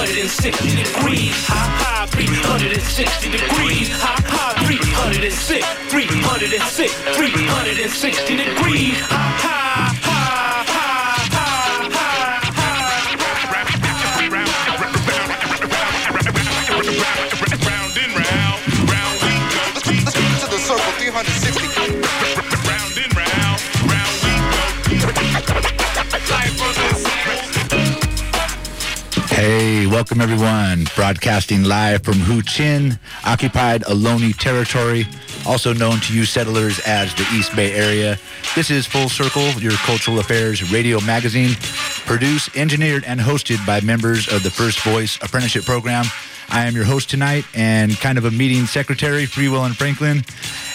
360 degrees, high, high, 360 degrees, high, high, 360, 360, 360 degrees, high, high, high, high, high, high, round and round, round we go, to the circle, 360, round and round, round we go, life on this. Hey, welcome everyone. Broadcasting live from Huchin, occupied Ohlone territory, also known to you settlers as the East Bay area. This is Full Circle, your cultural affairs radio magazine, produced, engineered, and hosted by members of the First Voice Apprenticeship Program. I am your host tonight and kind of a meeting secretary, Free Will N. Franklin.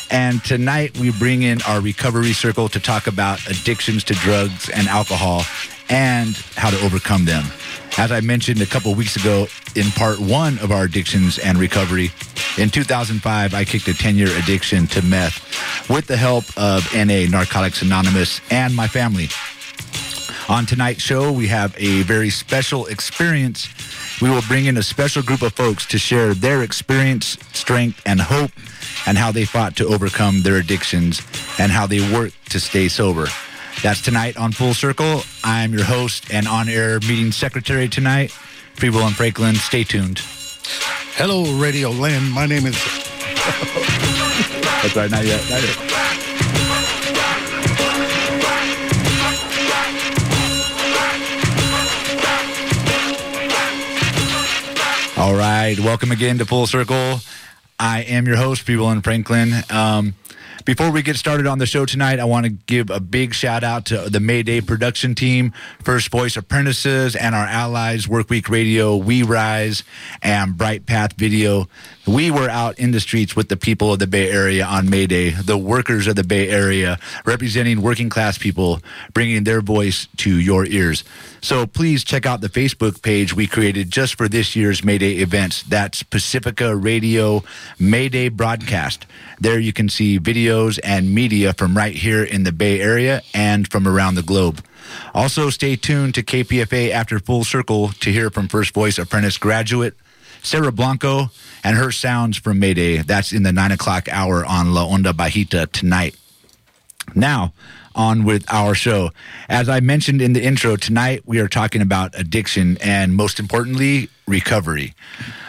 And tonight we bring in our recovery circle to talk about addictions to drugs and alcohol and how to overcome them. As I mentioned a couple weeks ago in part one of our addictions and recovery, in 2005, I kicked a 10-year addiction to meth with the help of NA, Narcotics Anonymous, and my family. On tonight's show, we have a very special experience. We will bring in a special group of folks to share their experience, strength, and hope, and how they fought to overcome their addictions and how they worked to stay sober. That's tonight on Full Circle. I'm your host and on-air meeting secretary tonight, Free Will N. Franklin. Stay tuned. Hello, Radio Land. My name is... That's right, not yet. Not yet. All right, welcome again to Full Circle. I am your host, Free Will N. Franklin. Before we get started on the show tonight, I want to give a big shout out to the Mayday production team, First Voice Apprentices, and our allies, Workweek Radio, We Rise, and Bright Path Video. We were out in the streets with the people of the Bay Area on Mayday, the workers of the Bay Area, representing working class people, bringing their voice to your ears. So please check out the Facebook page we created just for this year's Mayday events. That's Pacifica Radio Mayday Broadcast. There you can see videos and media from right here in the Bay Area and from around the globe. Also, stay tuned to KPFA after Full Circle to hear from First Voice Apprentice graduate Sarah Blanco and her sounds from Mayday. That's in the 9 o'clock hour on La Onda Bajita tonight. Now, on with our show. As I mentioned in the intro, tonight we are talking about addiction and, most importantly, recovery.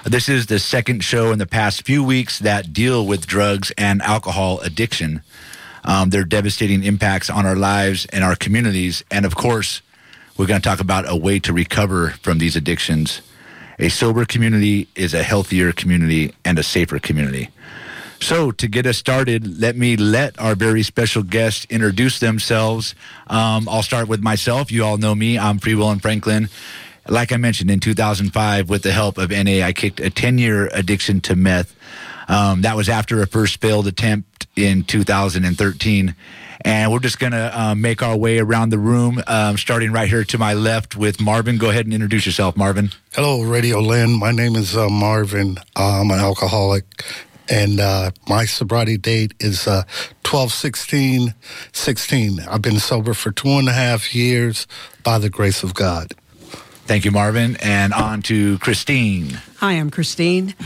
This is the second show in the past few weeks that deal with drugs and alcohol addiction, their devastating impacts on our lives and our communities. And, of course, we're going to talk about a way to recover from these addictions. A sober community is a healthier community and a safer community. So to get us started, let me let our very special guests introduce themselves. I'll start with myself. You all know me. I'm Free Will N. Franklin. Like I mentioned, in 2005, with the help of NA, I kicked a 10-year addiction to meth. That was after a first failed attempt in 2013. And we're just going to make our way around the room, starting right here to my left with Marvin. Go ahead and introduce yourself, Marvin. Hello, Radio Land. My name is Marvin. I'm an alcoholic. And my sobriety date is 12/16/16. I've been sober for 2.5 years by the grace of God. Thank you, Marvin. And on to Christine. Hi, I'm Christine.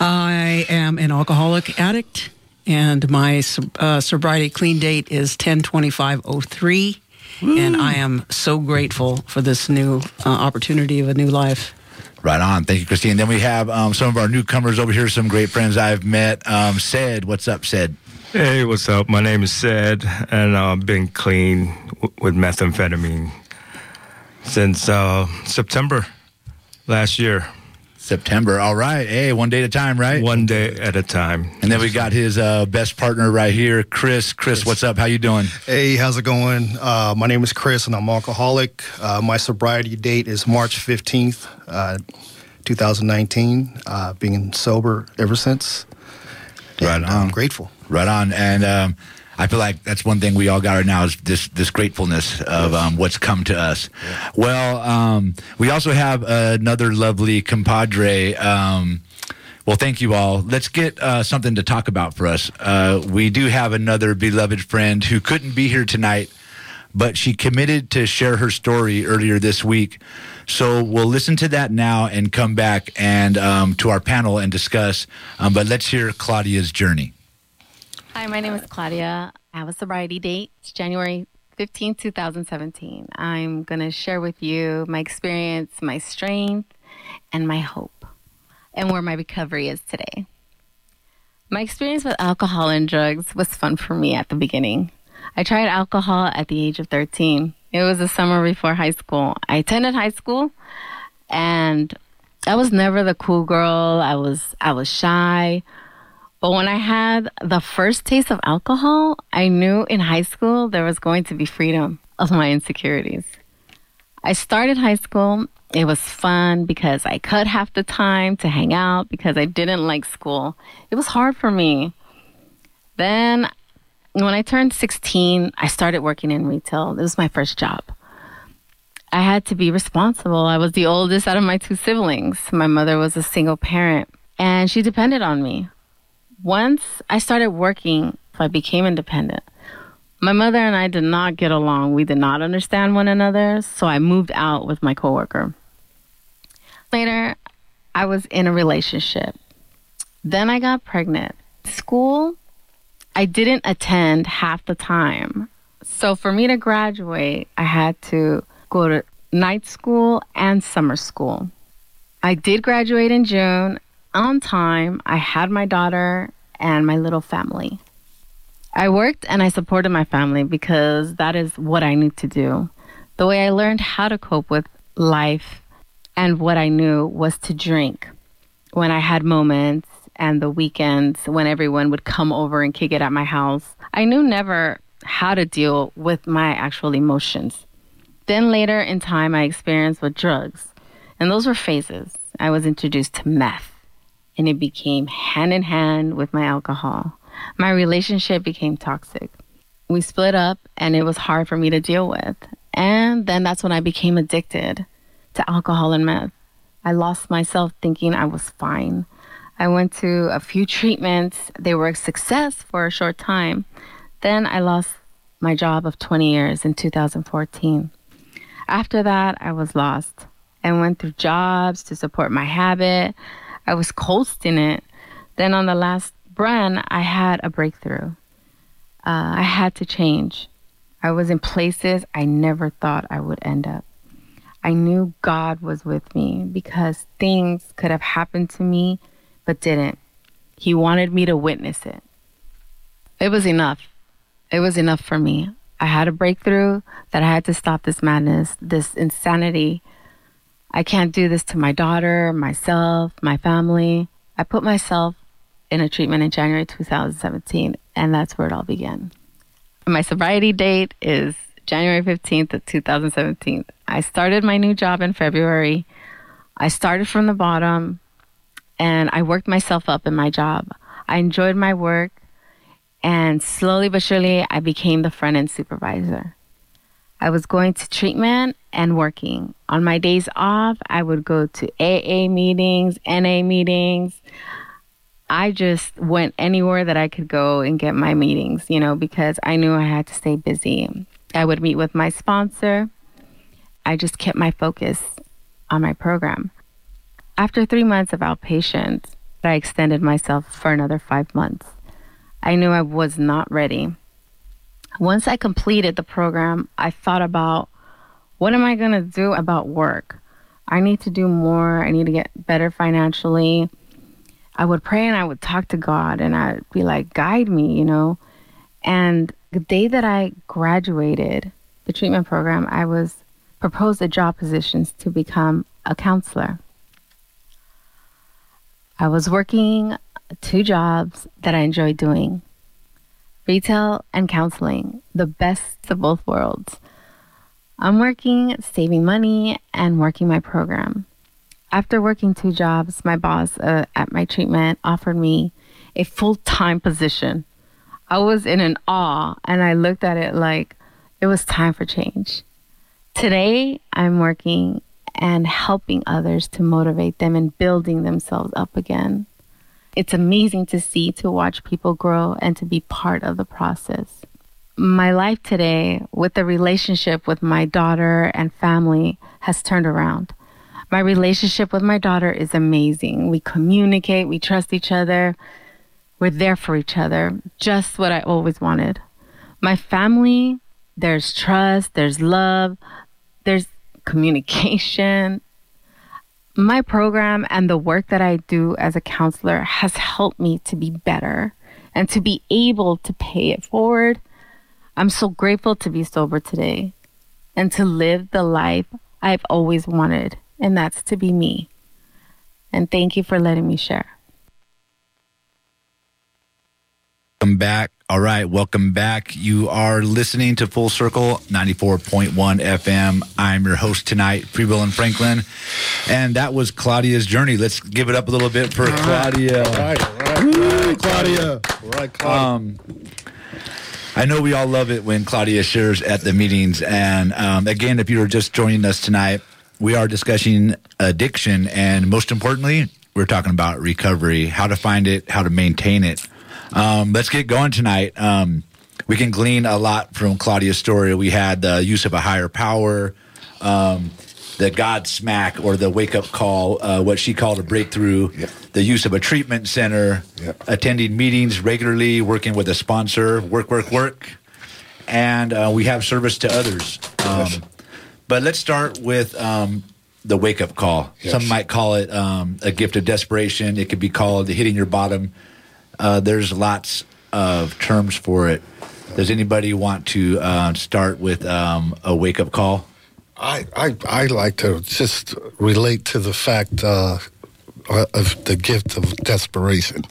I am an alcoholic addict, and my sobriety clean date is 10/25/03. And I am so grateful for this new opportunity of a new life. Right on. Thank you, Christine. Then we have some of our newcomers over here, some great friends I've met. Said, what's up, Said? Hey, what's up? My name is Said, and I've been clean with methamphetamine since September last year. September. All right. Hey, one day at a time, right? One day at a time. And then we got his best partner right here, Chris. Chris, what's up? How you doing? Hey, how's it going? My name is Chris, and I'm alcoholic. My sobriety date is March 15th, 2019. Being sober ever since. Right on. I'm grateful. Right on. And I feel like that's one thing we all got right now is this gratefulness of what's come to us. Yeah. Well, we also have another lovely compadre. Well, thank you all. Let's get something to talk about for us. We do have another beloved friend who couldn't be here tonight, but she committed to share her story earlier this week. So we'll listen to that now and come back and to our panel and discuss. But let's hear Claudia's journey. Hi, my name is Claudia. I have a sobriety date. It's January 15, 2017. I'm going to share with you my experience, my strength, and my hope, and where my recovery is today. My experience with alcohol and drugs was fun for me at the beginning. I tried alcohol at the age of 13. It was the summer before high school. I attended high school, and I was never the cool girl. I was shy. But when I had the first taste of alcohol, I knew in high school there was going to be freedom of my insecurities. I started high school. It was fun because I cut half the time to hang out because I didn't like school. It was hard for me. Then when I turned 16, I started working in retail. It was my first job. I had to be responsible. I was the oldest out of my two siblings. My mother was a single parent, and she depended on me. Once I started working, I became independent. My mother and I did not get along. We did not understand one another, so I moved out with my coworker. Later, I was in a relationship. Then I got pregnant. School, I didn't attend half the time. So for me to graduate, I had to go to night school and summer school. I did graduate in June on time. I had my daughter and my little family. I worked and I supported my family because that is what I knew to do. The way I learned how to cope with life and what I knew was to drink when I had moments. And the weekends when everyone would come over and kick it at my house, I knew never how to deal with my actual emotions. Then later in time, I experienced with drugs. And those were phases. I was introduced to meth. And it became hand in hand with my alcohol. My relationship became toxic. We split up and it was hard for me to deal with. And then that's when I became addicted to alcohol and meth. I lost myself thinking I was fine. I went to a few treatments. They were a success for a short time. Then I lost my job of 20 years in 2014. After that, I was lost. I went through jobs to support my habit. I was coasting it. Then on the last run, I had a breakthrough. I had to change. I was in places I never thought I would end up. I knew God was with me because things could have happened to me but didn't. He wanted me to witness it. It was enough. It was enough for me. I had a breakthrough that I had to stop this madness, this insanity. I can't do this to my daughter, myself, my family. I put myself in a treatment in January 2017, and that's where it all began. My sobriety date is January 15th of 2017. I started my new job in February. I started from the bottom. And I worked myself up in my job. I enjoyed my work. And slowly but surely, I became the front-end supervisor. I was going to treatment and working. On my days off, I would go to AA meetings, NA meetings. I just went anywhere that I could go and get my meetings, because I knew I had to stay busy. I would meet with my sponsor. I just kept my focus on my program. After 3 months of outpatient, I extended myself for another 5 months. I knew I was not ready. Once I completed the program, I thought about, what am I going to do about work? I need to do more. I need to get better financially. I would pray and I would talk to God and I'd be like, guide me, And the day that I graduated the treatment program, I was proposed a job position to become a counselor. I was working two jobs that I enjoyed doing, retail and counseling, the best of both worlds. I'm working, saving money, and working my program. After working two jobs, my boss at my treatment offered me a full-time position. I was in an awe, and I looked at it like it was time for change. Today, I'm working and helping others to motivate them and building themselves up again. It's amazing to see, to watch people grow and to be part of the process. my life today with the relationship with my daughter and family has turned around. My relationship with my daughter is amazing. We communicate, we trust each other, we're there for each other, just what I always wanted. My family, there's trust, there's love, there's communication. My program and the work that I do as a counselor has helped me to be better and to be able to pay it forward. I'm so grateful to be sober today and to live the life I've always wanted, and that's to be me. And thank you for letting me share. Welcome back. All right, welcome back. You are listening to Full Circle 94.1 FM. I'm your host tonight, Free Will N. Franklin. And that was Claudia's journey. Let's give it up a little bit for Claudia. All right, Claudia. All right, Claudia. I know we all love it when Claudia shares at the meetings. And again, if you're just joining us tonight, we are discussing addiction. And most importantly, we're talking about recovery, how to find it, how to maintain it. Let's get going tonight. We can glean a lot from Claudia's story. We had the use of a higher power, the God smack or the wake-up call, what she called a breakthrough, yep. The use of a treatment center, yep. Attending meetings regularly, working with a sponsor, work. And we have service to others. But let's start with the wake-up call. Yes. Some might call it a gift of desperation. It could be called hitting your bottom. There's lots of terms for it. Does anybody want to start with a wake-up call? I like to just relate to the fact of the gift of desperation.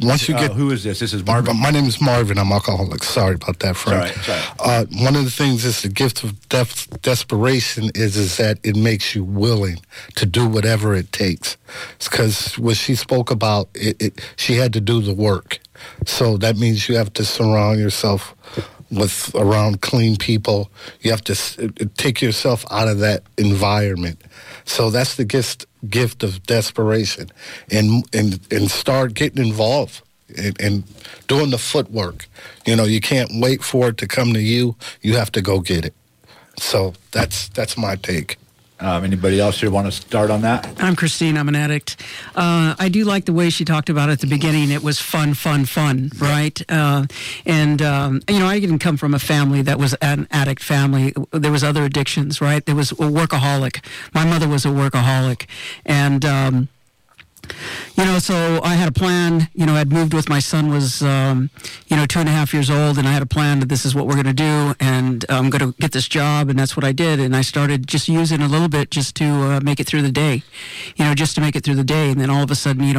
Once you get, who is this? This is Marvin. My name is Marvin. I'm alcoholic. Sorry about that, Frank. Sorry. One of the things is the gift of desperation is that it makes you willing to do whatever it takes. Because what she spoke about, she had to do the work. So that means you have to surround yourself with around clean people. You have to take yourself out of that environment. So that's the gift of desperation, and start getting involved and doing the footwork. You know, you can't wait for it to come to you. You have to go get it. So that's my take. Anybody else here want to start on that? I'm Christine. I'm an addict. I do like the way she talked about it at the beginning. It was fun, right? I didn't come from a family that was an addict family. There was other addictions, right? There was a workaholic. My mother was a workaholic. And... so I had a plan. I'd moved with my son was, 2.5 years old, and I had a plan that this is what we're going to do, and I'm going to get this job, and that's what I did. And I started just using a little bit just to make it through the day, and then all of a sudden,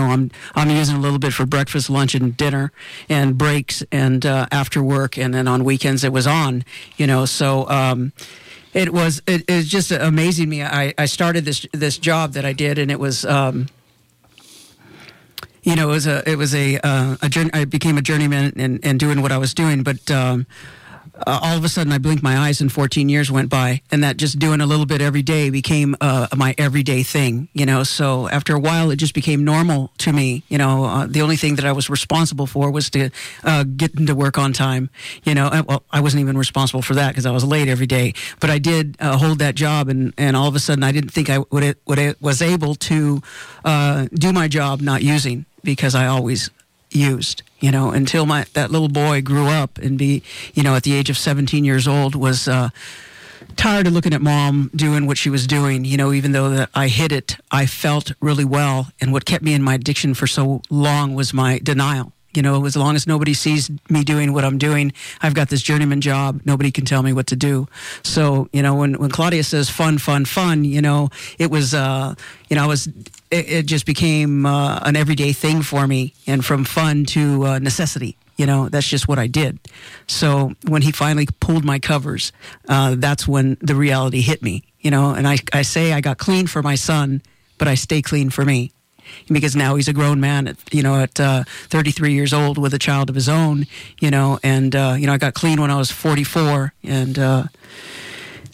I'm using a little bit for breakfast, lunch, and dinner, and breaks, and after work, and then on weekends it was on, so... It just amazing me. I started this job that I did, and it was... I became a journeyman and doing what I was doing, but all of a sudden I blinked my eyes and 14 years went by, and that just doing a little bit every day became my everyday thing, So after a while it just became normal to me, the only thing that I was responsible for was to get into work on time, I wasn't even responsible for that because I was late every day, but I did hold that job, and all of a sudden I didn't think I was able to do my job not using, because I always used, until that little boy grew up and be, at the age of 17 years old was tired of looking at mom doing what she was doing, even though that I hid it, I felt really well. And what kept me in my addiction for so long was my denial. As long as nobody sees me doing what I'm doing, I've got this journeyman job. Nobody can tell me what to do. So, when Claudia says fun, it was, I was, it just became an everyday thing for me. And from fun to necessity, that's just what I did. So when he finally pulled my covers, that's when the reality hit me, and I say I got clean for my son, but I stay clean for me. Because now he's a grown man, at 33 years old with a child of his own, I got clean when I was 44 and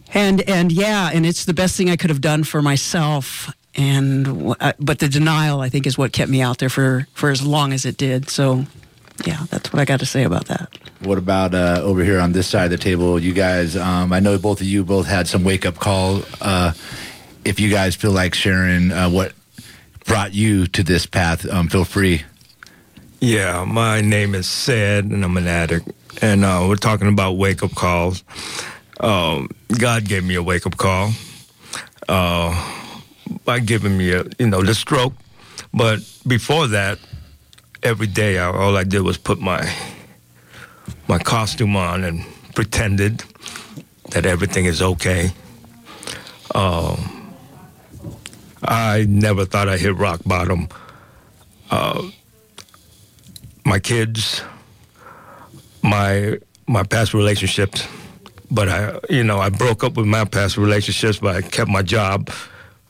it's the best thing I could have done for myself. But the denial, I think, is what kept me out there for as long as it did. So yeah, that's what I got to say about that. What about over here on this side of the table? You guys, I know both of you both had some wake-up call. If you guys feel like sharing what brought you to this path, feel free. Yeah, my name is Sid, and I'm an addict. And we're talking about wake-up calls. God gave me a wake-up call by giving me, the stroke. But before that, every day, all I did was put my costume on and pretended that everything is okay. I never thought I hit rock bottom. My kids, my past relationships, but I broke up with my past relationships, but I kept my job,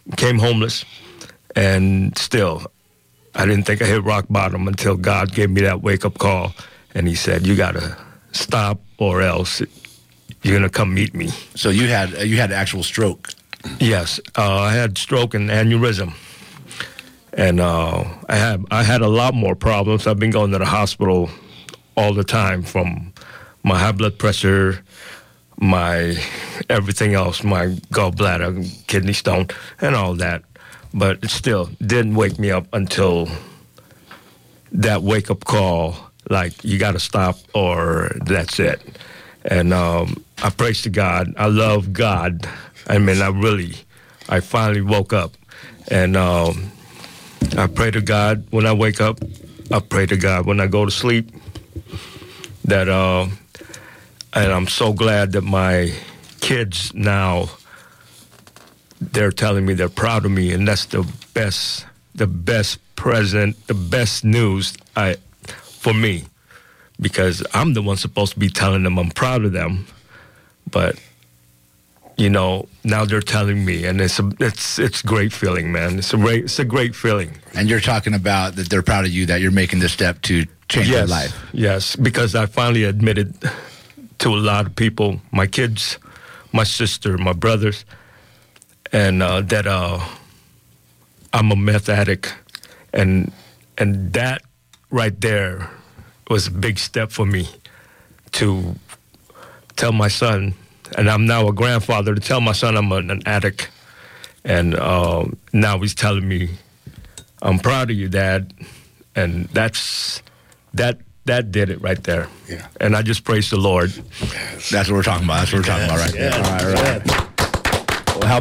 became homeless, and still, I didn't think I hit rock bottom until God gave me that wake-up call, and he said, you got to stop or else you're going to come meet me. So you had actual stroke? Yes. I had stroke and aneurysm. And I had a lot more problems. I've been going to the hospital all the time from my high blood pressure, my everything else, my gallbladder, kidney stone, and all that. But it still didn't wake me up until that wake-up call, like, you got to stop or that's it. And I praise to God. I love God. I finally woke up. And I pray to God when I wake up. I pray to God when I go to sleep. And I'm so glad that my kids now, they're telling me they're proud of me, and that's the best present, the best news for me, because I'm the one supposed to be telling them I'm proud of them, but now they're telling me, and it's great feeling, man. It's a great feeling. And you're talking about that they're proud of you, that you're making the step to change their life. Yes, because I finally admitted to a lot of people, my kids, my sister, my brothers. And that I'm a meth addict, and that right there was a big step for me to tell my son, and I'm now a grandfather, to tell my son I'm an addict. And now he's telling me, I'm proud of you, Dad. And that's that did it right there. Yeah. And I just praise the Lord. Yes. That's what we're talking about. That's what we're talking about right there. Yes. All right, right. How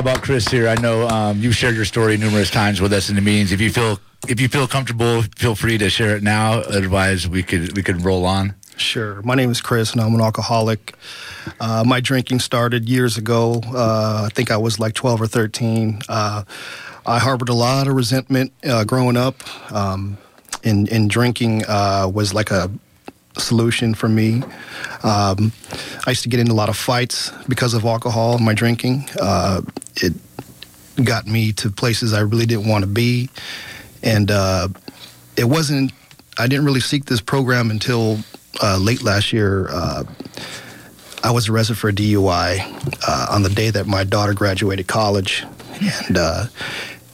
about Chris here? I know you've shared your story numerous times with us in the meetings. If you feel comfortable, feel free to share it now. Otherwise, we could roll on. Sure. My name is Chris, and I'm an alcoholic. My drinking started years ago. I think I was like 12 or 13. I harbored a lot of resentment growing up, and drinking was like a solution for me. I used to get in a lot of fights because of alcohol, my drinking. It got me to places I really didn't want to be. And I didn't really seek this program until late last year. I was arrested for a DUI on the day that my daughter graduated college. And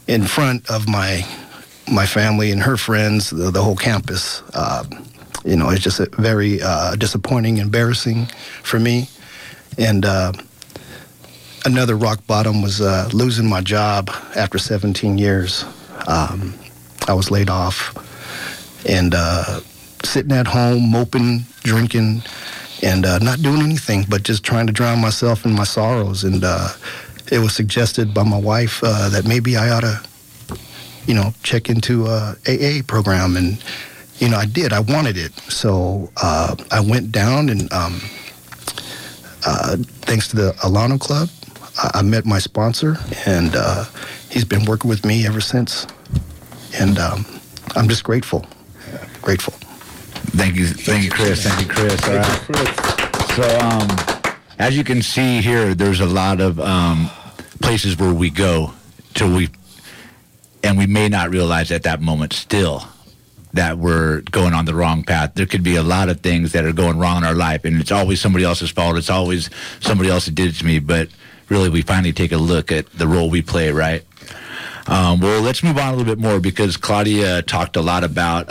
in front of my family and her friends, the whole campus, it's just very disappointing, embarrassing for me. And another rock bottom was losing my job after 17 years. I was laid off. And sitting at home, moping, drinking, and not doing anything but just trying to drown myself in my sorrows. And it was suggested by my wife that maybe I ought to, check into a AA program. And I did. I wanted it. So I went down, and thanks to the Alano Club, I met my sponsor, and he's been working with me ever since. And I'm just grateful. Grateful. Thank you. Thank you, Chris. Thank you, Chris. All right. So as you can see here, there's a lot of places where we go and we may not realize at that moment still that we're going on the wrong path. There could be a lot of things that are going wrong in our life, and it's always somebody else's fault. It's always somebody else that did it to me, but really we finally take a look at the role we play, right? Well, let's move on a little bit more, because Claudia talked a lot about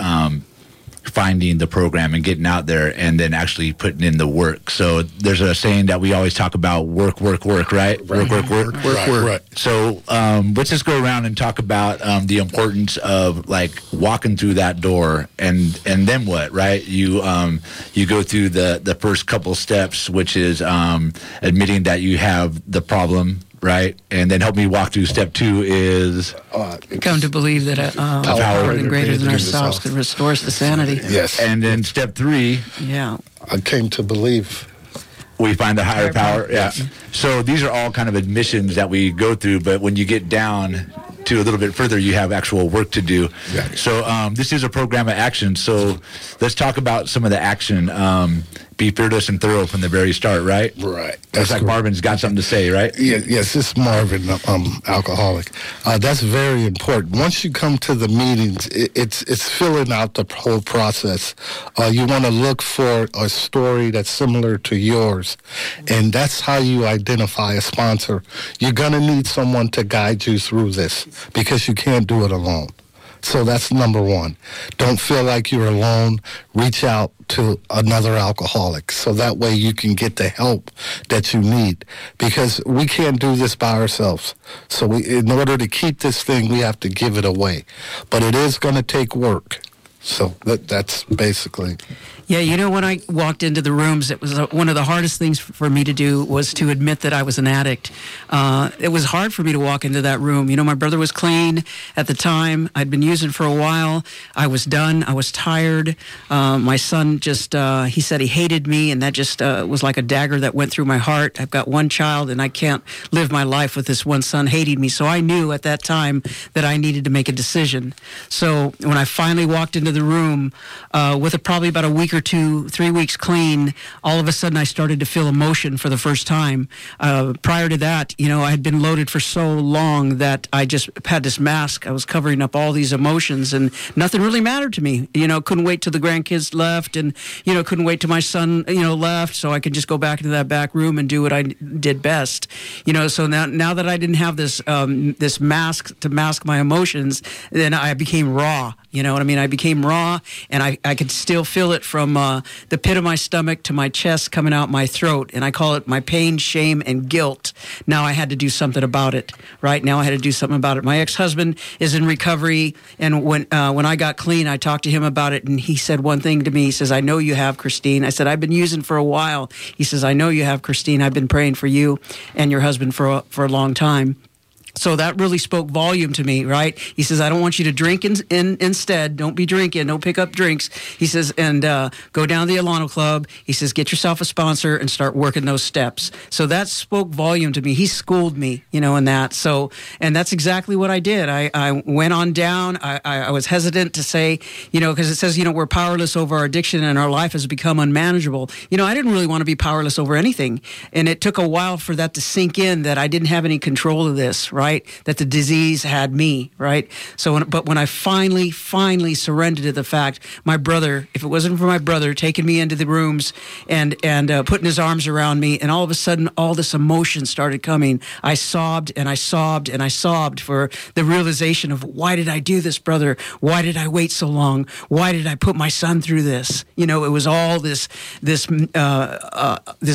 finding the program and getting out there and then actually putting in the work. So there's a saying that we always talk about, work, right? Work. So let's just go around and talk about the importance of like walking through that door and then what, right? You go through the first couple steps, which is admitting that you have the problem. Right, and then help me walk through step 2 is come to believe that a power greater than ourselves could restore us to sanity. Yes, and then step 3. Yeah, I came to believe we find a higher power. Yeah, so these are all kind of admissions that we go through, but when you get down to a little bit further, you have actual work to do. Exactly. So this is a program of action. So let's talk about some of the action. Be fearless and thorough from the very start, right? Right. That's like correct. Marvin's got something to say, right? Yeah, yes, this is Marvin, alcoholic. That's very important. Once you come to the meetings, it's filling out the whole process. You want to look for a story that's similar to yours, and that's how you identify a sponsor. You're going to need someone to guide you through this because you can't do it alone. So that's number 1. Don't feel like you're alone. Reach out to another alcoholic so that way you can get the help that you need, because we can't do this by ourselves. So in order to keep this thing, we have to give it away. But it is going to take work. So that's basically... Yeah, you know, when I walked into the rooms, it was one of the hardest things for me to do was to admit that I was an addict. It was hard for me to walk into that room. You know, my brother was clean at the time. I'd been using for a while. I was done. I was tired. My son just, he said he hated me, and that just was like a dagger that went through my heart. I've got one child, and I can't live my life with this one son hating me. So I knew at that time that I needed to make a decision. So when I finally walked into the room with probably about a week or 2-3 weeks clean, all of a sudden I started to feel emotion for the first time. Prior to that, you know, I had been loaded for so long that I just had this mask. I was covering up all these emotions and nothing really mattered to me. You know, couldn't wait till the grandkids left, and, you know, couldn't wait till my son, you know, left so I could just go back into that back room and do what I did best. You know, so now that I didn't have this this mask to mask my emotions, then I became raw. You know what I mean? I became raw, and I could still feel it from the pit of my stomach to my chest coming out my throat, and I call it my pain, shame, and guilt. Now I had to do something about it, right? Now I had to do something about it. My ex-husband is in recovery, and when I got clean, I talked to him about it, and he said one thing to me. He says, I know you have, Christine. I said, I've been using for a while. He says, I know you have, Christine. I've been praying for you and your husband for a long time. So that really spoke volume to me, right? He says, I don't want you to drink instead. Don't be drinking. Don't pick up drinks. He says, and go down to the Alano Club. He says, get yourself a sponsor and start working those steps. So that spoke volume to me. He schooled me, you know, in that. So, and that's exactly what I did. I went on down. I was hesitant to say, you know, because it says, you know, we're powerless over our addiction and our life has become unmanageable. You know, I didn't really want to be powerless over anything. And it took a while for that to sink in that I didn't have any control of this, right? That the disease had me, right? So, when I finally surrendered to the fact, my brother, if it wasn't for my brother taking me into the rooms and putting his arms around me, and all of a sudden, all this emotion started coming. I sobbed and I sobbed and I sobbed for the realization of, why did I do this, brother? Why did I wait so long? Why did I put my son through this? You know, it was all this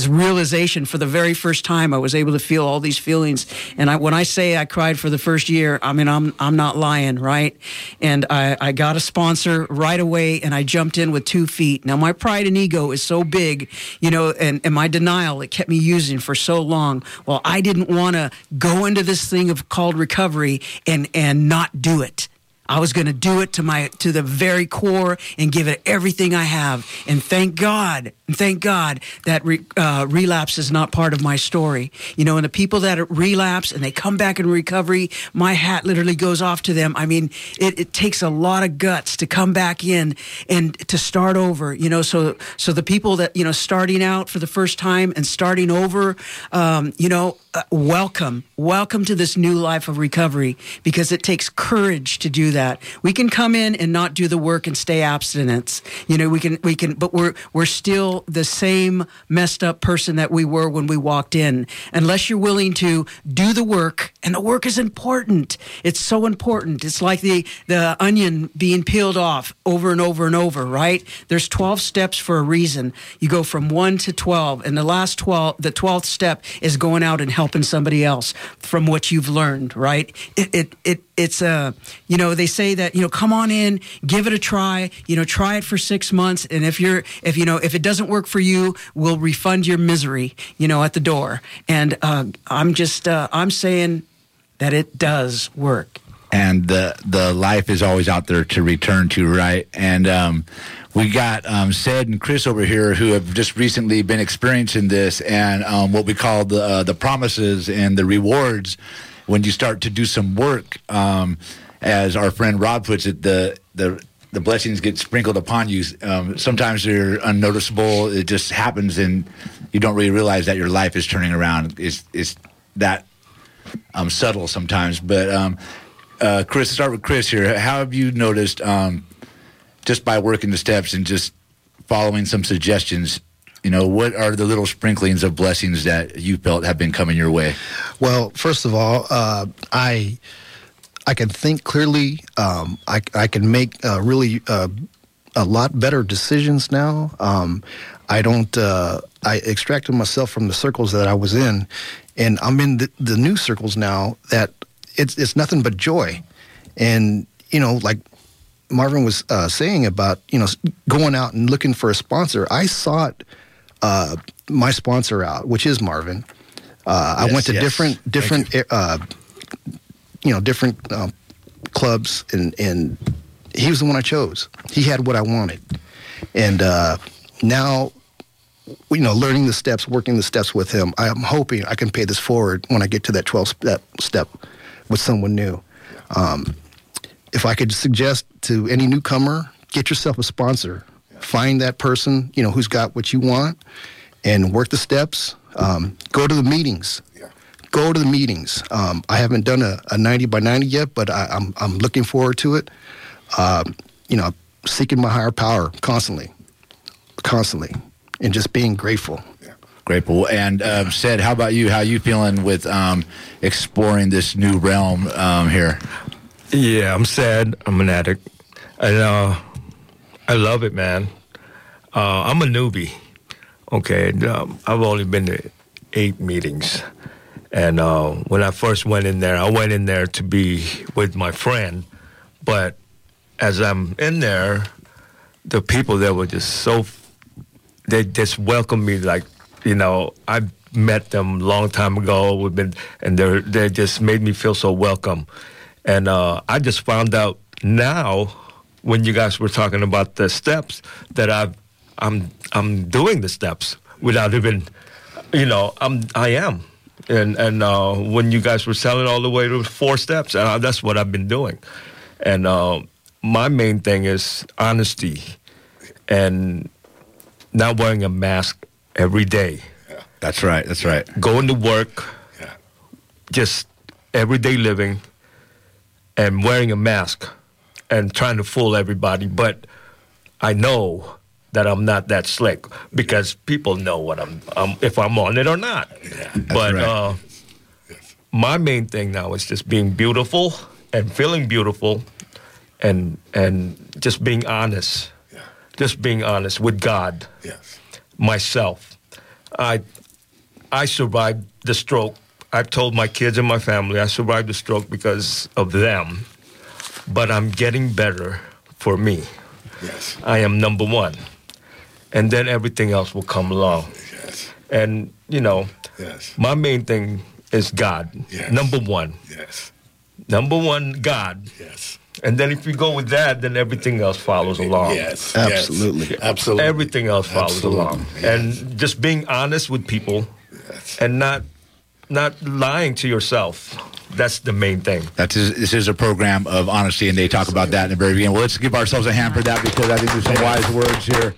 realization for the very first time. I was able to feel all these feelings, and when I say I cried for the first year, I mean, I'm not lying, right? And I got a sponsor right away, and I jumped in with 2 feet. Now, my pride and ego is so big, you know, and my denial, it kept me using for so long. Well, I didn't want to go into this thing called recovery and not do it. I was going to do it to the very core and give it everything I have. And thank God that relapse is not part of my story. You know, and the people that relapse and they come back in recovery, my hat literally goes off to them. I mean, it takes a lot of guts to come back in and to start over. You know, so the people that, you know, starting out for the first time and starting over, you know, welcome to this new life of recovery, because it takes courage to do that. that. We can come in and not do the work and stay abstinence. You know, we can, but we're still the same messed up person that we were when we walked in. Unless you're willing to do the work, and the work is important. It's so important. It's like the onion being peeled off over and over and over, right? There's 12 steps for a reason. You go from 1 to 12, and the last 12, the 12th step is going out and helping somebody else from what you've learned, right? It's you know, they say that, you know, come on in, give it a try, you know, try it for 6 months. And if it doesn't work for you, we'll refund your misery, you know, at the door. And I'm saying that it does work. And the life is always out there to return to, right? And we got Sid and Chris over here who have just recently been experiencing this and what we call the promises and the rewards when you start to do some work. As our friend Rob puts it, the blessings get sprinkled upon you. Sometimes they're unnoticeable. It just happens, and you don't really realize that your life is turning around. It's that subtle sometimes, but. Chris, start with Chris here. How have you noticed, just by working the steps and just following some suggestions, you know, what are the little sprinklings of blessings that you felt have been coming your way? Well, first of all, I can think clearly. I can make really a lot better decisions now. I extracted myself from the circles that I was in, and I'm in the new circles now that. It's nothing but joy. And, you know, like Marvin was saying about, you know, going out and looking for a sponsor, I sought my sponsor out, which is Marvin. I went to different different clubs, and he was the one I chose. He had what I wanted. And now, you know, learning the steps, working the steps with him, I'm hoping I can pay this forward when I get to that 12th step. With someone new. If I could suggest to any newcomer, get yourself a sponsor. Find that person, you know, who's got what you want, and work the steps. Go to the meetings. Go to the meetings. I haven't done a 90 by 90 yet, but I'm looking forward to it. Seeking my higher power constantly, and just being grateful. Grateful. And Sid, how about you? How you feeling with exploring this new realm here? Yeah, I'm sad. I'm an addict. And I love it, man. I'm a newbie. Okay, I've only been to 8 meetings. And when I first went in there, I went in there to be with my friend. But as I'm in there, the people there were just so... They just welcomed me like... You know, I met them a long time ago. They just made me feel so welcome. And I just found out now, when you guys were talking about the steps, that I'm doing the steps without even, you know, I am. And when you guys were selling all the way to 4 steps, that's what I've been doing. And my main thing is honesty and not wearing a mask. Every day. Yeah. That's right. Going to work, just everyday living, and wearing a mask and trying to fool everybody. But I know that I'm not that slick because people know what if I'm on it or not. Yeah. But right. My main thing now is just being beautiful and feeling beautiful and just being honest. Yeah. Just being honest with God. Yes. Myself, I survived the stroke. I've told my kids and my family I survived the stroke because of them, but I'm getting better for me. Yes, I am number one, and then everything else will come along. Yes, and you know, my main thing is God. Yes. Number one. Yes, number one, God. Yes. And then if you go with that, then everything else follows along. Yes, absolutely. Absolutely. Everything else follows along. Yes. And just being honest with people and not lying to yourself. That's the main thing. This is a program of honesty, and they talk about that in the very beginning. Well, let's give ourselves a hand for that because I think there's some wise words here.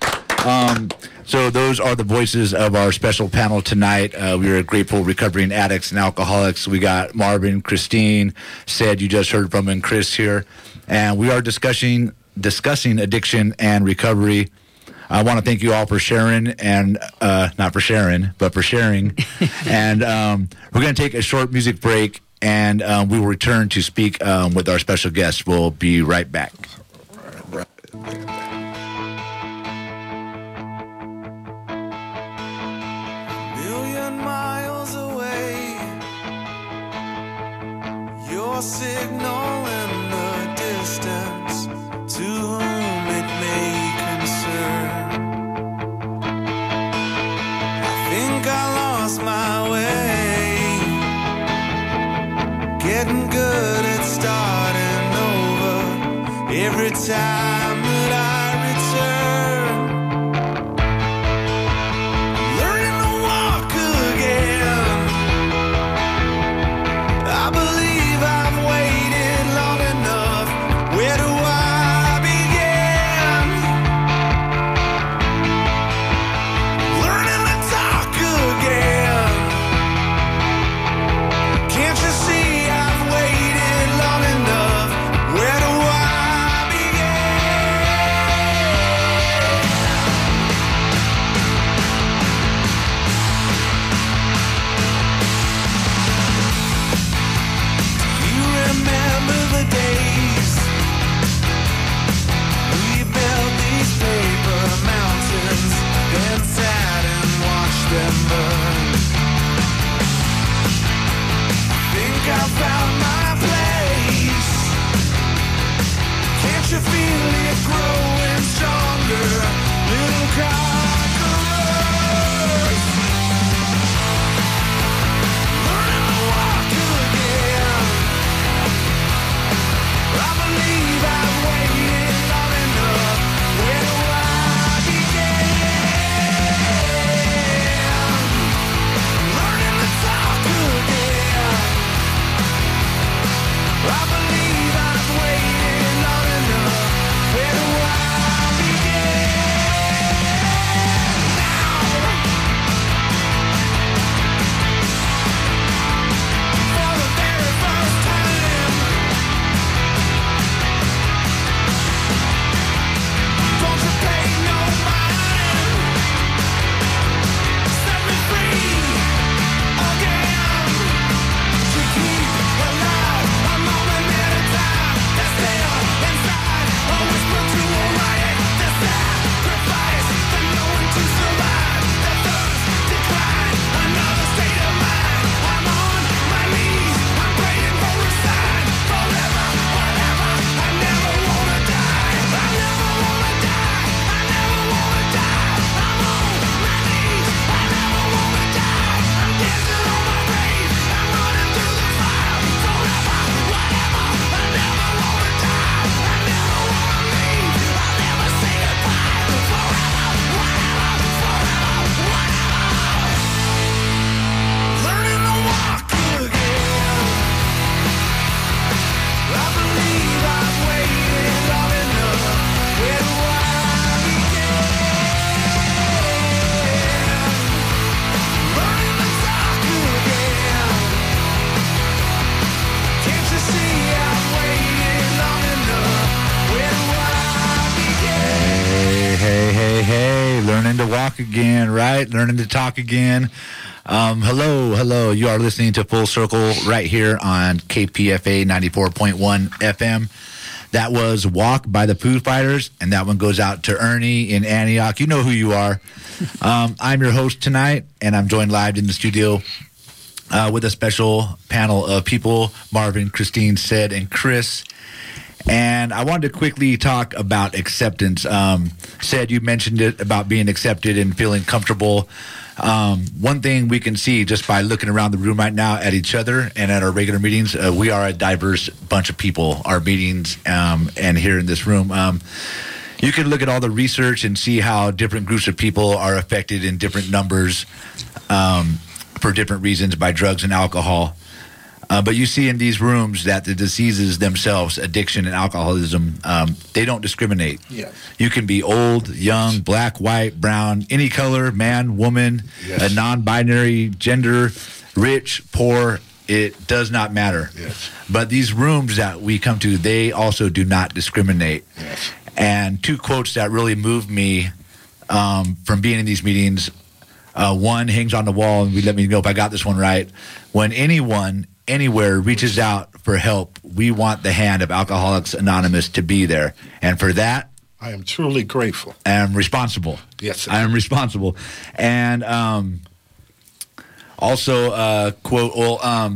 So those are the voices of our special panel tonight. We are grateful recovering addicts and alcoholics. We got Marvin, Christine, Sid, you just heard from, and Chris here. and we are discussing addiction and recovery. I want to thank you all for sharing, and not for sharing, but for sharing. And we're going to take a short music break, and we will return to speak with our special guest. We'll be right back. A million miles away, your signal in the distance, to whom it may concern. I think I lost my way, getting good at starting over every time that I return. Learning to walk again, I believe I've waited long enough. Where do I begin? Learning to talk again. Can't you see I've waited long enough? Where do I begin? You remember the days we built these paper mountains, then sat and watched them burn. I think I found my place. Can't you feel it growing stronger? Little conquerors. Learning to walk again. I believe I've waited long enough. Where do I begin? Learning to talk again. I believe I've waited long enough. Where do I begin now? For the very first time, don't you pay no mind. Set me free again to keep alive a moment at a time. That's there inside, a whisper to a riot. The sacrifice, the knowing to survive, the thirst decline, another state of mind. I'm on my knees, I'm praying for a sign. Forever, whatever, I never wanna die. I never wanna die. I never wanna die. I'm on my knees, I never wanna die. I'm dancing on my grave, I'm running through the fire. Forever, whatever, I never wanna die. I never wanna leave, I'll never say goodbye. Forever, whatever, forever, whatever. Learning to walk again. I believe I've waited long enough. Where do I begin? Learning to talk again. Can't you see I've waited long enough? Where do I begin? Hey, learning to walk again, right? Learning to talk again. Hello. You are listening to Full Circle right here on KPFA 94.1 FM. That was Walk by the Foo Fighters, and that one goes out to Ernie in Antioch. You know who you are. I'm your host tonight, and I'm joined live in the studio with a special panel of people, Marvin, Christine, Sid, and Chris. And I wanted to quickly talk about acceptance. Said you mentioned it about being accepted and feeling comfortable. One thing we can see just by looking around the room right now at each other and at our regular meetings, we are a diverse bunch of people, our meetings and here in this room. You can look at all the research and see how different groups of people are affected in different numbers for different reasons by drugs and alcohol. But you see in these rooms that the diseases themselves, addiction and alcoholism, they don't discriminate. Yes. You can be old, young, black, white, brown, any color, man, woman, a non-binary, gender, rich, poor, it does not matter. Yes. But these rooms that we come to, they also do not discriminate. Yes. And two quotes that really moved me from being in these meetings. One hangs on the wall, and we let me know if I got this one right. When anyone, anywhere reaches out for help, we want the hand of Alcoholics Anonymous to be there. And for that, I am truly grateful. I am responsible. Yes, sir. I am responsible. And also, quote, well,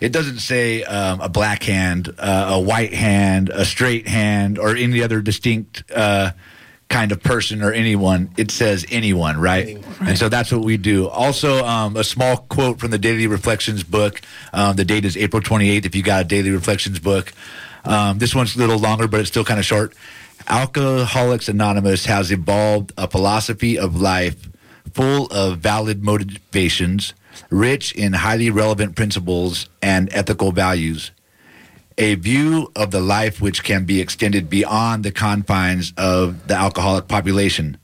it doesn't say a black hand, a white hand, a straight hand, or any other distinct kind of person or anyone. It says anyone, right? Anyone, right. And so that's what we do. Also, a small quote from the Daily Reflections book. The date is April 28th if you got a Daily Reflections book. This one's a little longer, but it's still kind of short. Alcoholics Anonymous has evolved a philosophy of life full of valid motivations, rich in highly relevant principles and ethical values. A view of the life which can be extended beyond the confines of the alcoholic population.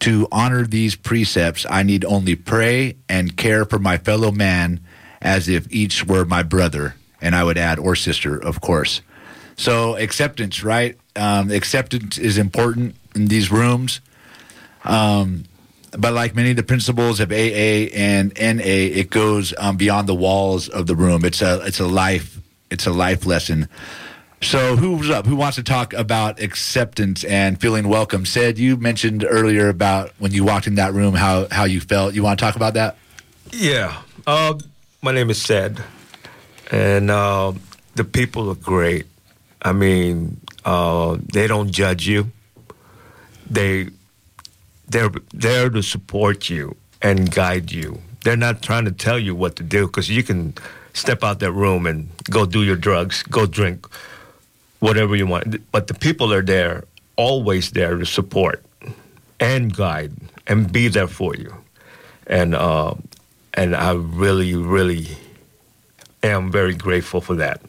To honor these precepts, I need only pray and care for my fellow man as if each were my brother. And I would add, or sister, of course. So acceptance, right? Acceptance is important in these rooms. But like many of the principles of AA and NA, it goes beyond the walls of the room. It's a life lesson. So who's up? Who wants to talk about acceptance and feeling welcome? Sid, you mentioned earlier about when you walked in that room, how you felt. You want to talk about that? Yeah. My name is Sid, and the people are great. I mean, they don't judge you. They're there to support you and guide you. They're not trying to tell you what to do, because you can step out that room and go do your drugs, go drink, whatever you want. But the people are there, always there to support and guide and be there for you. And I really, really am very grateful for that.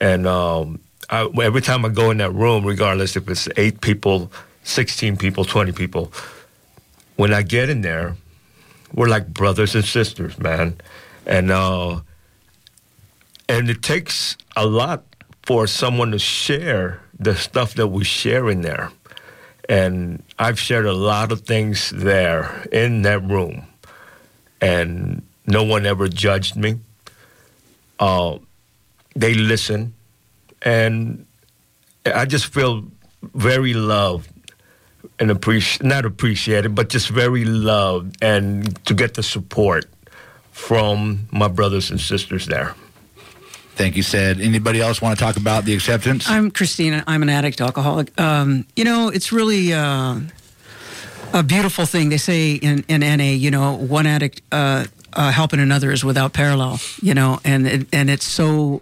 And every time I go in that room, regardless if it's 8 people, 16 people, 20 people, when I get in there, we're like brothers and sisters, man. And it takes a lot for someone to share the stuff that we share in there. And I've shared a lot of things there in that room. And no one ever judged me. They listen. And I just feel very loved and not appreciated, but just very loved, and to get the support from my brothers and sisters there. Thank you, Sid. Anybody else want to talk about the acceptance? I'm Christina. I'm an addict alcoholic. It's really a beautiful thing. They say in NA, one addict helping another is without parallel. And it's so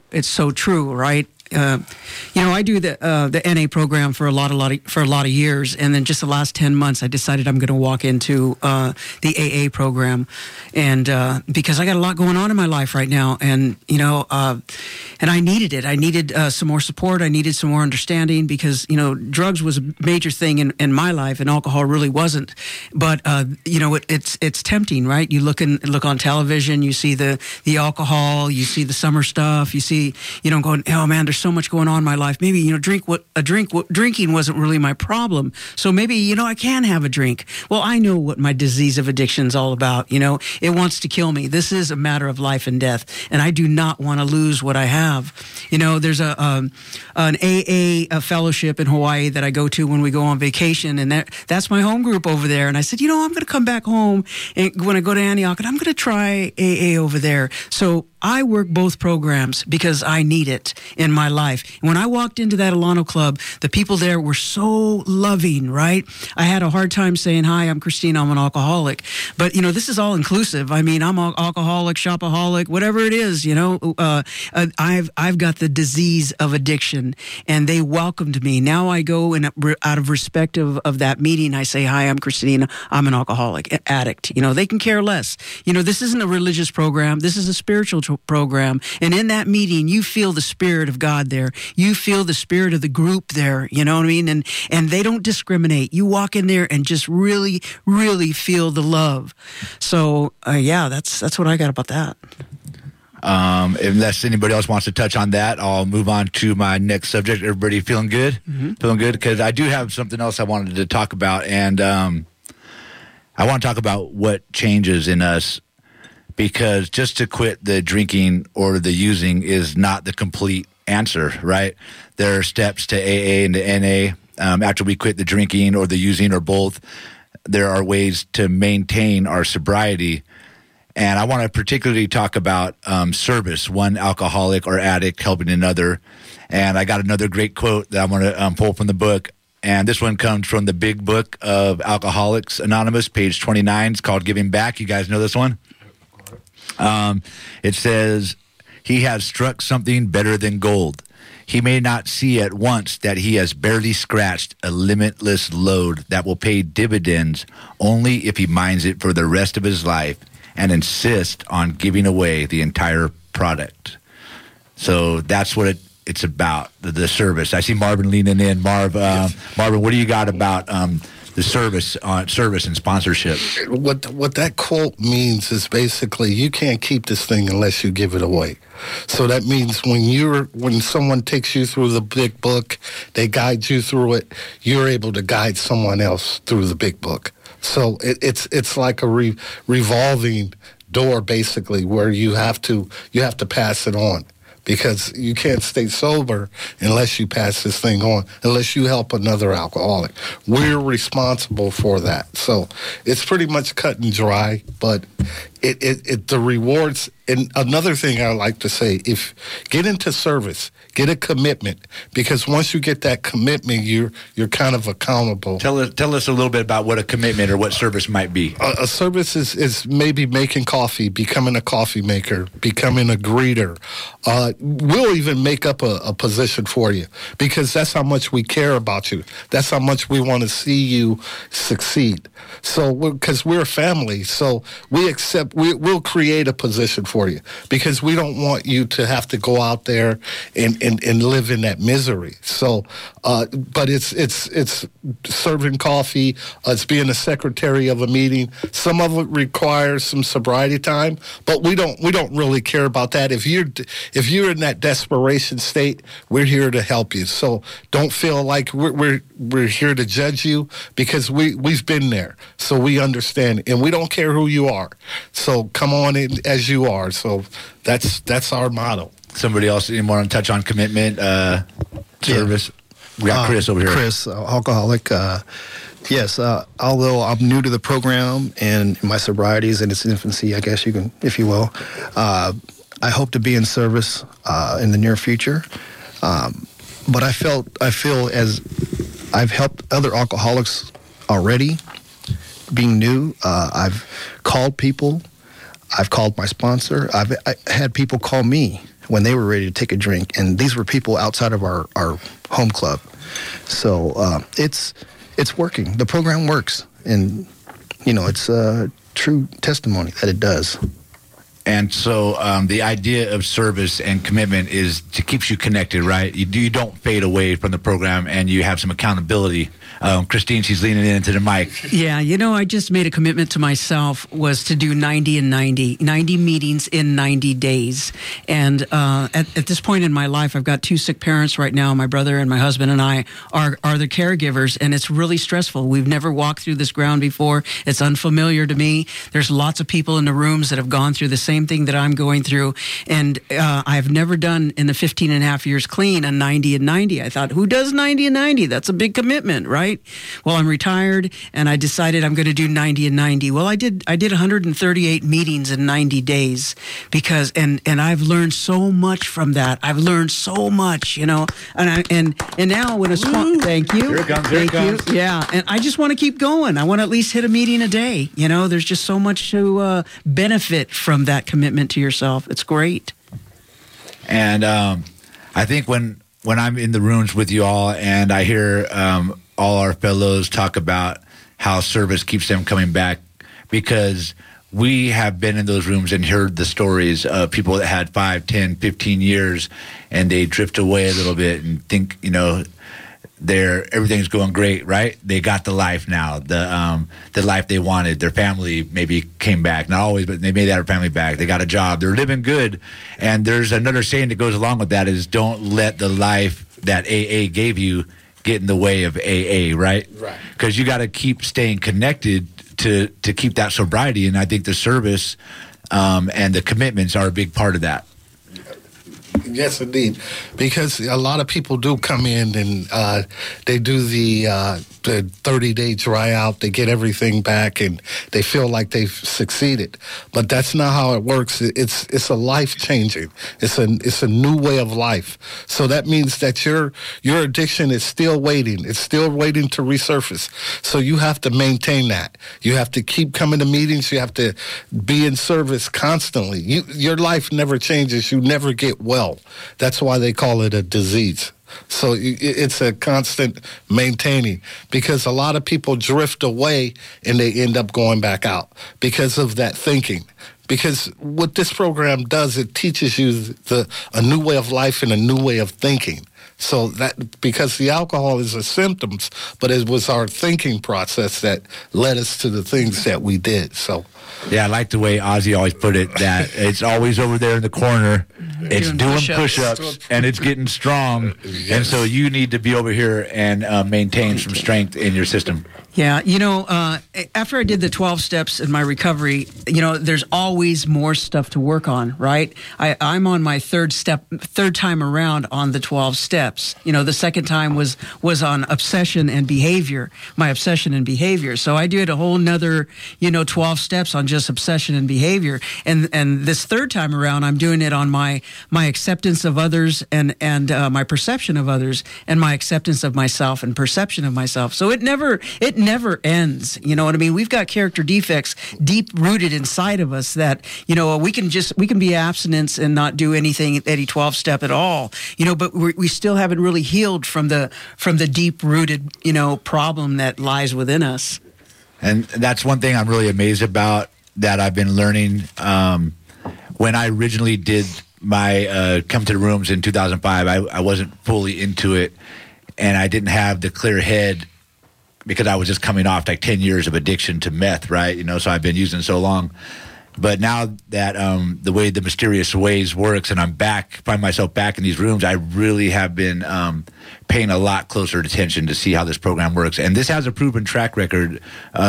true, right? I do the NA program for a lot of years, and then just the last 10 months, I decided I'm going to walk into the AA program, and because I got a lot going on in my life right now, and and I needed it. I needed some more support. I needed some more understanding, because drugs was a major thing in my life, and alcohol really wasn't. But it's tempting, right? You look on television, you see the alcohol, you see the summer stuff, you see going, oh man, there's so much going on in my life. Maybe, drinking wasn't really my problem. So maybe, I can have a drink. Well, I know what my disease of addiction's all about. It wants to kill me. This is a matter of life and death, and I do not want to lose what I have. There's an AA fellowship in Hawaii that I go to when we go on vacation, and that's my home group over there. And I said, I'm going to come back home, and when I go to Antioch, and I'm going to try AA over there. So I work both programs because I need it in my life. When I walked into that Alano Club, the people there were so loving, right? I had a hard time saying, hi, I'm Christina, I'm an alcoholic. But, this is all inclusive. I mean, I'm an alcoholic, shopaholic, whatever it is, I've got the disease of addiction, and they welcomed me. Now I go, and out of respect of that meeting, I say, hi, I'm Christina, I'm an alcoholic, addict. They can care less. This isn't a religious program. This is a spiritual program. And in that meeting, you feel the Spirit of God there. You feel the spirit of the group there. You know what I mean? And they don't discriminate. You walk in there and just really, really feel the love. So, that's what I got about that. Unless anybody else wants to touch on that, I'll move on to my next subject. Everybody feeling good? Mm-hmm. Feeling good? Because I do have something else I wanted to talk about, and I want to talk about what changes in us, because just to quit the drinking or the using is not the complete answer, right? There are steps to AA and to NA. After we quit the drinking or the using or both, there are ways to maintain our sobriety. And I want to particularly talk about service, one alcoholic or addict helping another. And I got another great quote that I want to pull from the book. And this one comes from the big book of Alcoholics Anonymous, page 29. It's called Giving Back. You guys know this one? It says, "He has struck something better than gold. He may not see at once that he has barely scratched a limitless load that will pay dividends only if he minds it for the rest of his life and insists on giving away the entire product." So that's what it's about, the service. I see Marvin leaning in. Marvin, what do you got about the service and sponsorship? What that quote means is basically you can't keep this thing unless you give it away. So that means when someone takes you through the big book, they guide you through it, you're able to guide someone else through the big book. So it's like a revolving door, basically, where you have to pass it on, because you can't stay sober unless you pass this thing on, unless you help another alcoholic. We're responsible for that. So it's pretty much cut and dry, but the rewards. And another thing I like to say, if get into service, get a commitment, because once you get that commitment, you're kind of accountable. Tell us a little bit about what a commitment or what service might be. A service is maybe making coffee, becoming a coffee maker, becoming a greeter. We'll even make up a position for you, because that's how much we care about you. That's how much we want to see you succeed. So because we're a family, so we accept. We'll create a position for you, because we don't want you to have to go out there and live in that misery. So, but it's serving coffee. It's being a secretary of a meeting. Some of it requires some sobriety time, but we don't really care about that. If you're in that desperation state, we're here to help you. So don't feel like we're here to judge you, because we've been there, so we understand, and we don't care who you are. So come on in as you are. So that's our motto. Somebody else, you want to touch on commitment, service? Yeah. We got Chris over here. Chris, alcoholic. Yes, although I'm new to the program and my sobriety is in its infancy, I guess you can, if you will. I hope to be in service in the near future. But I feel as I've helped other alcoholics already, being new, I've called people. I've called my sponsor. I had people call me when they were ready to take a drink, and these were people outside of our home club. So it's working. The program works, and it's a true testimony that it does. And so the idea of service and commitment is to keep you connected, right? You don't fade away from the program, and you have some accountability. Christine, she's leaning into the mic. Yeah, I just made a commitment to myself was to do 90 and 90, 90 meetings in 90 days. And at this point in my life, I've got two sick parents right now. My brother and my husband and I are the caregivers, and it's really stressful. We've never walked through this ground before. It's unfamiliar to me. There's lots of people in the rooms that have gone through the same thing that I'm going through. And I've never done in the 15 and a half years clean a 90 and 90. I thought, who does 90 and 90? That's a big commitment, right? Well, I'm retired, and I decided I'm going to do 90 and 90. Well, I did 138 meetings in 90 days, because and I've learned so much from that. I've learned so much, And now when a sponsor, thank you, here it comes, thank you, yeah. And I just want to keep going. I want to at least hit a meeting a day. There's just so much to benefit from that commitment to yourself. It's great. And I think when I'm in the rooms with you all, and I hear all our fellows talk about how service keeps them coming back, because we have been in those rooms and heard the stories of people that had 5, 10, 15 years and they drift away a little bit and think, everything's going great, right? They got the life now, the life they wanted. Their family maybe came back, not always, but they made their family back. They got a job. They're living good. And there's another saying that goes along with that is don't let the life that AA gave you get in the way of AA, right? Right. Because you got to keep staying connected to keep that sobriety. And I think the service and the commitments are a big part of that. Yes, indeed, because a lot of people do come in and they do the 30-day dry out. They get everything back and they feel like they've succeeded, but that's not how it works. It's a life changing. It's a new way of life. So that means that your addiction is still waiting. It's still waiting to resurface. So you have to maintain that. You have to keep coming to meetings. You have to be in service constantly. Your life never changes. You never get well. That's why they call it a disease. So it's a constant maintaining, because a lot of people drift away and they end up going back out because of that thinking. Because what this program does, it teaches you a new way of life and a new way of thinking. So that, because the alcohol is the symptoms, but it was our thinking process that led us to the things that we did. So, yeah, I like the way Ozzy always put it, that it's always over there in the corner. It's doing push-ups, and it's getting strong. Yes. And so you need to be over here and maintain some strength in your system. Yeah, after I did the 12 steps in my recovery, there's always more stuff to work on, right? I'm on my third time around on the 12 steps. The second time was on obsession and behavior, my obsession and behavior. So I did a whole nother, 12 steps on just obsession and behavior. And this third time around, I'm doing it on my acceptance of others and my perception of others and my acceptance of myself and perception of myself. So it never ends. You know what I mean? We've got character defects deep rooted inside of us that, we can be abstinent and not do anything, any 12 step at all, but we still haven't really healed from the deep rooted, problem that lies within us. And that's one thing I'm really amazed about that I've been learning. When I originally did my come to the rooms in 2005, I wasn't fully into it, and I didn't have the clear head because I was just coming off like 10 years of addiction to meth, right? So I've been using so long. But now that the way the mysterious ways works and I'm find myself back in these rooms, I really have been paying a lot closer attention to see how this program works. And this has a proven track record.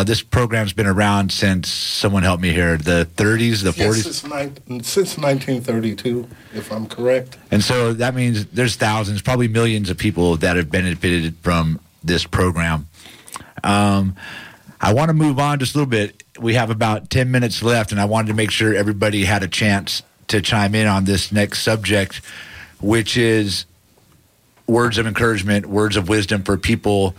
This program's been around since, someone help me here, the 30s, the 40s? Since 1932, if I'm correct. And so that means there's thousands, probably millions of people that have benefited from this program. I want to move on just a little bit. We have about 10 minutes left, and I wanted to make sure everybody had a chance to chime in on this next subject, which is words of encouragement, words of wisdom for people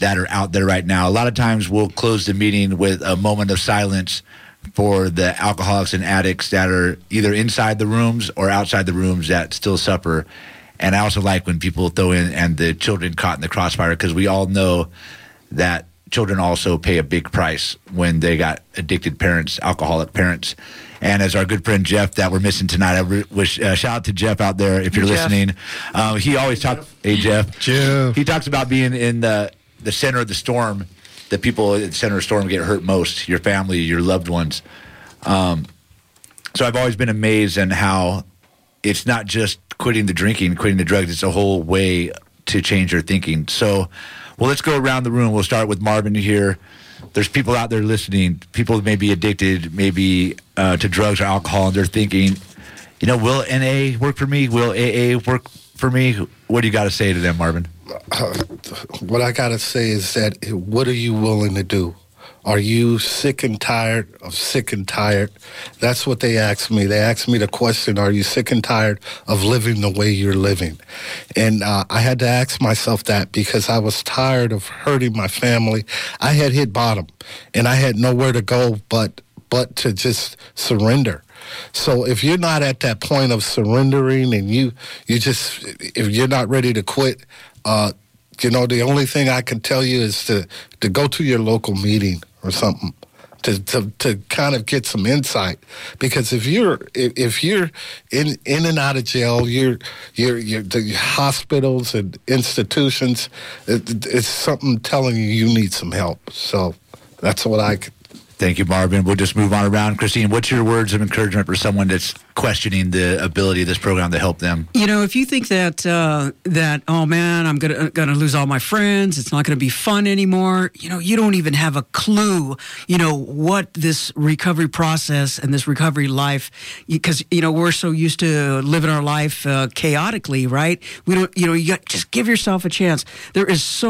that are out there right now. A lot of times we'll close the meeting with a moment of silence for the alcoholics and addicts that are either inside the rooms or outside the rooms that still suffer. And I also like when people throw in "and the children caught in the crossfire," because we all know that children also pay a big price when they got addicted parents, alcoholic parents. And as our good friend Jeff that we're missing tonight, shout out to Jeff out there if you're listening. He always talks, hey Jeff. He talks about being in the center of the storm. The people at the center of the storm get hurt most, your family, your loved ones. So I've always been amazed in how it's not just quitting the drinking, quitting the drugs. It's a whole way to change your thinking. So, well, let's go around the room. We'll start with Marvin here. There's people out there listening. People may be addicted, maybe to drugs or alcohol, and they're thinking, will NA work for me? Will AA work for me? What do you got to say to them, Marvin? What I got to say is that, what are you willing to do? Are you sick and tired of sick and tired? That's what they asked me. They asked me the question, are you sick and tired of living the way you're living? And I had to ask myself that because I was tired of hurting my family. I had hit bottom, and I had nowhere to go but to just surrender. So if you're not at that point of surrendering and if you're not ready to quit, the only thing I can tell you is to go to your local meeting or something. to kind of get some insight, because if you're in and out of jail, you're the hospitals and institutions, it's something telling you need some help. So that's what I could. Thank you, Marvin. We'll just move on around. Christine, what's your words of encouragement for someone that's questioning the ability of this program to help them? You know, if you think that oh man, I'm gonna lose all my friends, it's not gonna be fun anymore. You know, you don't even have a clue. You know what this recovery process and this recovery life, because you know we're so used to living our life chaotically, right? We don't. You know, you got, just give yourself a chance. There is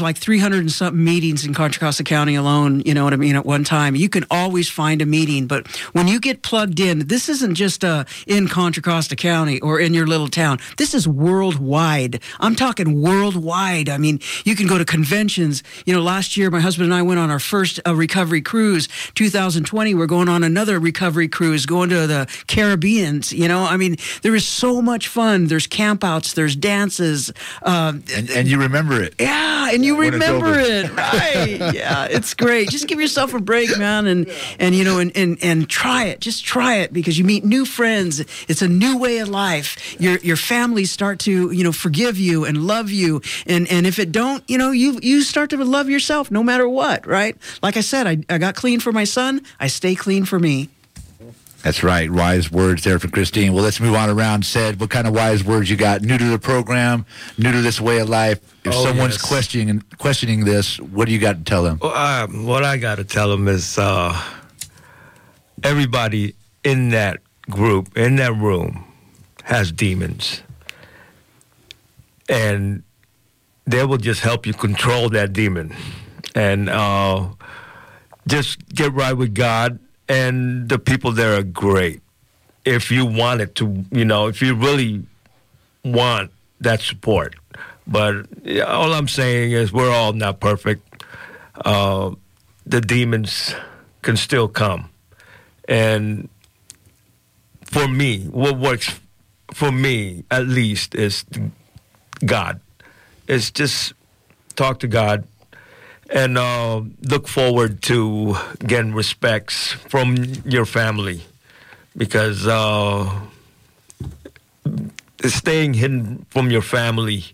like 300 and something meetings in Contra Costa County alone. You know what I mean? At one time, you can always find a meeting, but when you get plugged in, this isn't just in Contra Costa County or in your little town. This is worldwide. I'm talking worldwide. I mean, you can go to conventions. You know, last year, my husband and I went on our first recovery cruise. 2020, we're going on another recovery cruise, going to the Caribbean. You know, I mean, there is so much fun. There's campouts. There's dances. And you remember it. Yeah, and you remember it. Right. Yeah, it's great. Just give yourself a break, man, and you know, and try it. Just try it, because you meet new friends. It's a new way of life. Your family start to, you know, forgive you and love you. And if it don't, you know, you start to love yourself no matter what, right? Like I said, I got clean for my son. I stay clean for me. That's right. Wise words there for Christine. Well, let's move on around. Said, what kind of wise words you got? New to the program, new to this way of life. If someone's questioning this, what do you got to tell them? Well, what I got to tell them is everybody in that group, in that room, has demons. And they will just help you control that demon. And just get right with God. And the people there are great. If you want it to, you know, if you really want that support. But all I'm saying is we're all not perfect. The demons can still come. And for me, what works for me, at least, is God. It's just talk to God and look forward to getting respects from your family, because staying hidden from your family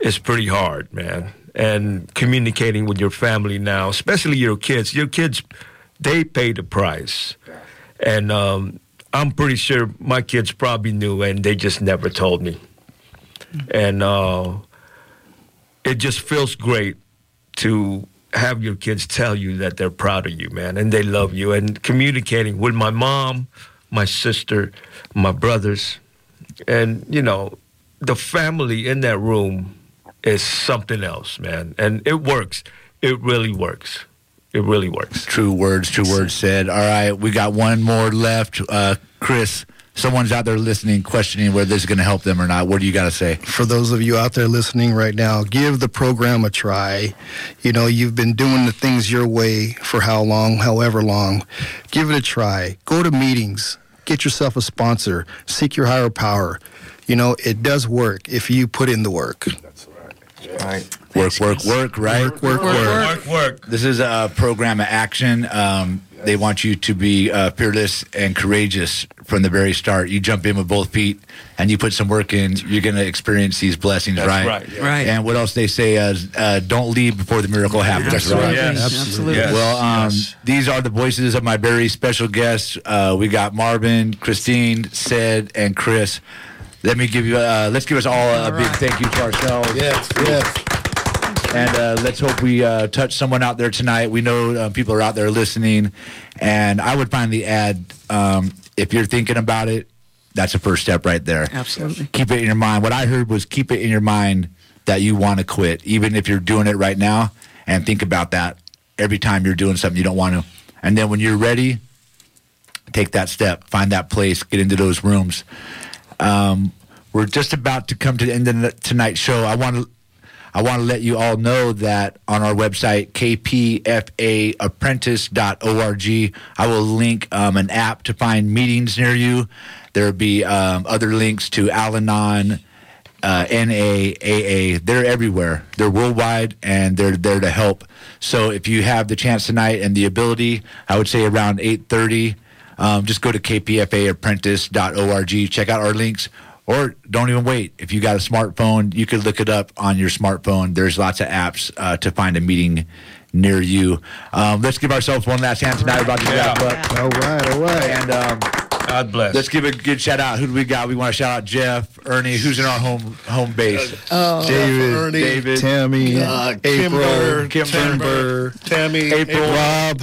is pretty hard, man. And communicating with your family now, especially your kids, they pay the price. And I'm pretty sure my kids probably knew, and they just never told me. And it just feels great to have your kids tell you that they're proud of you, man, and they love you. And communicating with my mom, my sister, my brothers, and, you know, the family in that room is something else, man. And it works. It really works. It really works. True words said. All right, we got one more left. Chris, someone's out there listening, questioning whether this is going to help them or not. What do you got to say? For those of you out there listening right now, give the program a try. You know, you've been doing the things your way for how long, however long. Give it a try. Go to meetings. Get yourself a sponsor. Seek your higher power. You know, it does work if you put in the work. That's right. Yeah. Right. Work, right? Work. This is a program of action. Yes. They want you to be fearless and courageous from the very start. You jump in with both feet and you put some work in, you're going to experience these blessings, right? Yeah. Right. And what else they say is, don't leave before the miracle happens. Absolutely. Right? Yes. Absolutely. Yes. Well, these are the voices of my very special guests. We got Marvin, Christine, Sid, and Chris. Let's give us all a big thank you to ourselves. Yes. And let's hope we touch someone out there tonight. We know people are out there listening. And I would finally add, if you're thinking about it, that's a first step right there. Absolutely. Keep it in your mind. What I heard was keep it in your mind that you want to quit, even if you're doing it right now. And think about that every time you're doing something you don't want to. And then when you're ready, take that step. Find that place. Get into those rooms. We're just about to come to the end of tonight's show. I want to let you all know that on our website, kpfaapprentice.org, I will link an app to find meetings near you. There will be other links to Al-Anon, NA, AA. They're everywhere. They're worldwide, and they're there to help. So if you have the chance tonight and the ability, I would say around 8:30, just go to kpfaapprentice.org, check out our links, or don't even wait. If you got a smartphone, you could look it up on your smartphone. There's lots of apps to find a meeting near you. Let's give ourselves one last hand tonight. We're about to wrap up. All right. And God bless. Let's give a good shout out. Who do we got? We want to shout out Jeff, Ernie. Who's in our home base? David, Ernie, David, Tammy, April, Kimber, Tammy, April, Rob.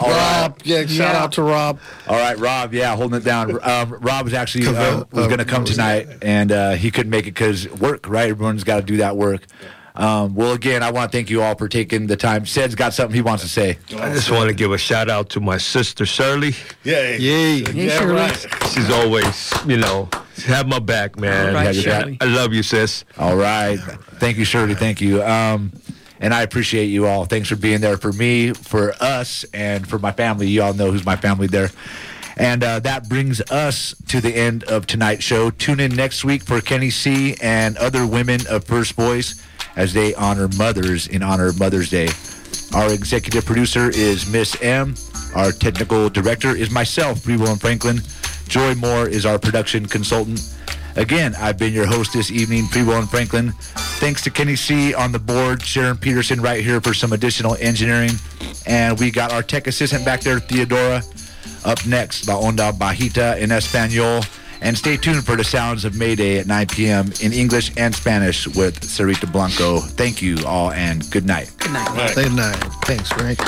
Rob, shout out to Rob. All right, Rob, holding it down. Rob was actually was going to come tonight, and he couldn't make it because work, right? Everyone's got to do that work. Well, again, I want to thank you all for taking the time. Sed's got something he wants to say. I just want to give a shout out to my sister, Shirley. Yay. She's always, have my back, man. Right, Shirley. I love you, sis. All right. Thank you, Shirley. Thank you. And I appreciate you all. Thanks for being there for me, for us, and for my family. You all know who's my family there. And that brings us to the end of tonight's show. Tune in next week for Kenny C. and other women of First Voice as they honor mothers in honor of Mother's Day. Our executive producer is Miss M. Our technical director is myself, Free Will N. Franklin. Joy Moore is our production consultant. Again, I've been your host this evening, Free Will N. Franklin. Thanks to Kenny C. on the board, Sharon Peterson right here for some additional engineering. And we got our tech assistant back there, Theodora. Up next, La Onda Bajita in Espanol. And stay tuned for the sounds of Mayday at 9 p.m. in English and Spanish with Sarita Blanco. Thank you all, and good night. Good night. Good night. Thanks, Frank.